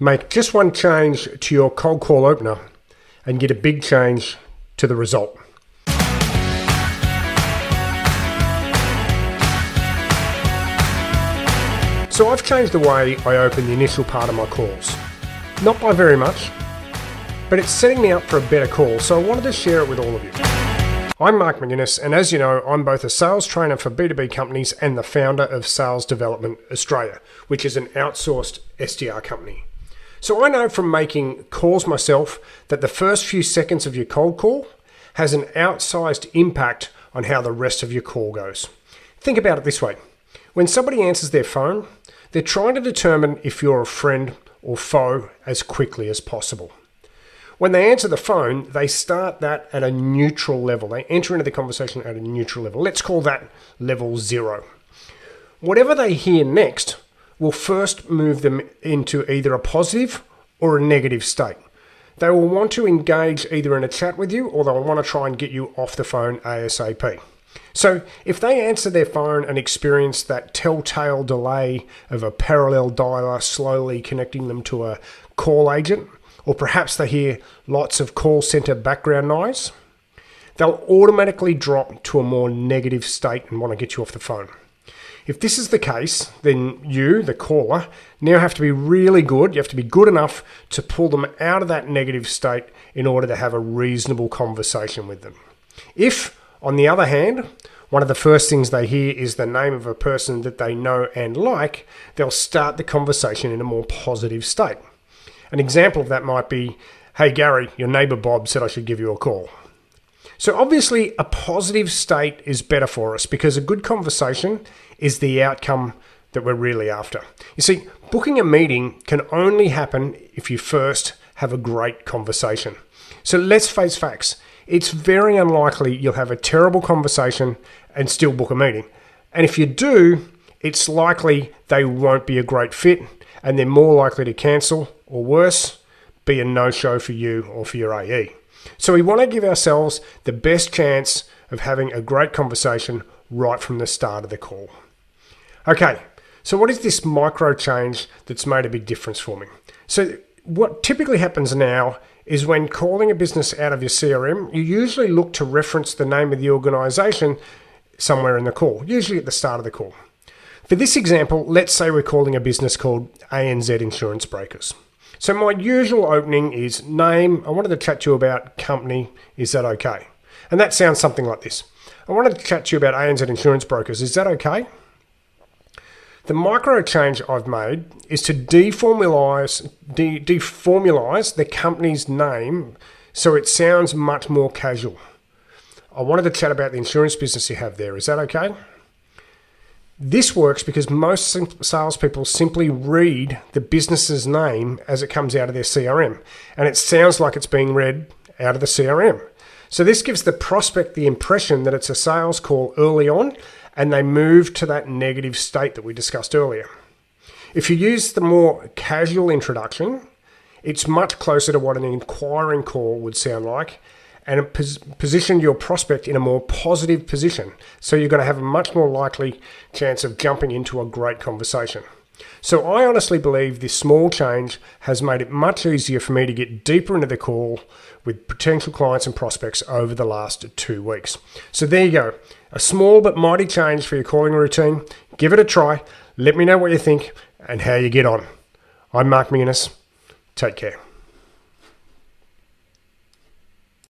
Make just one change to your cold call opener and get a big change to the result. So I've changed the way I open the initial part of my calls. Not by very much, but it's setting me up for a better call, so I wanted to share it with all of you. I'm Mark McInnes, and as you know, I'm both a sales trainer for B2B companies and the founder of Sales Development Australia, which is an outsourced SDR company. So I know from making calls myself that the first few seconds of your cold call has an outsized impact on how the rest of your call goes. Think about it this way. When somebody answers their phone, they're trying to determine if you're a friend or foe as quickly as possible. When they answer the phone, they start that at a neutral level. They enter into the conversation at a neutral level. Let's call that level zero. Whatever they hear next will first move them into either a positive or a negative state. They will want to engage either in a chat with you or they'll want to try and get you off the phone ASAP. So if they answer their phone and experience that telltale delay of a parallel dialer slowly connecting them to a call agent, or perhaps they hear lots of call center background noise, they'll automatically drop to a more negative state and want to get you off the phone. If this is the case, then you, the caller, now have to be really good. You have to be good enough to pull them out of that negative state in order to have a reasonable conversation with them. If, on the other hand, one of the first things they hear is the name of a person that they know and like, they'll start the conversation in a more positive state. An example of that might be, "Hey Gary, your neighbour Bob said I should give you a call." So obviously a positive state is better for us because a good conversation is the outcome that we're really after. You see, booking a meeting can only happen if you first have a great conversation. So let's face facts. It's very unlikely you'll have a terrible conversation and still book a meeting. And if you do, it's likely they won't be a great fit and they're more likely to cancel or worse, be a no-show for you or for your AE. So we want to give ourselves the best chance of having a great conversation right from the start of the call. Okay, so what is this micro change that's made a big difference for me? So what typically happens now is when calling a business out of your CRM, you usually look to reference the name of the organization somewhere in the call, usually at the start of the call. For this example, let's say we're calling a business called ANZ Insurance Brokers. So my usual opening is name, I wanted to chat to you about company, is that okay? And that sounds something like this. I wanted to chat to you about ANZ Insurance Brokers, is that okay? The micro change I've made is to deformalize the company's name so it sounds much more casual. I wanted to chat about the insurance business you have there. Is that okay? This works because most salespeople simply read the business's name as it comes out of their CRM, and it sounds like it's being read out of the CRM. So this gives the prospect the impression that it's a sales call early on, and they move to that negative state that we discussed earlier. If you use the more casual introduction, it's much closer to what an inquiring call would sound like, and it position your prospect in a more positive position, so you're going to have a much more likely chance of jumping into a great conversation. So I honestly believe this small change has made it much easier for me to get deeper into the call with potential clients and prospects over the last 2 weeks. So there you go, a small but mighty change for your calling routine. Give it a try. Let me know what you think and how you get on. I'm Mark McInnes. Take care.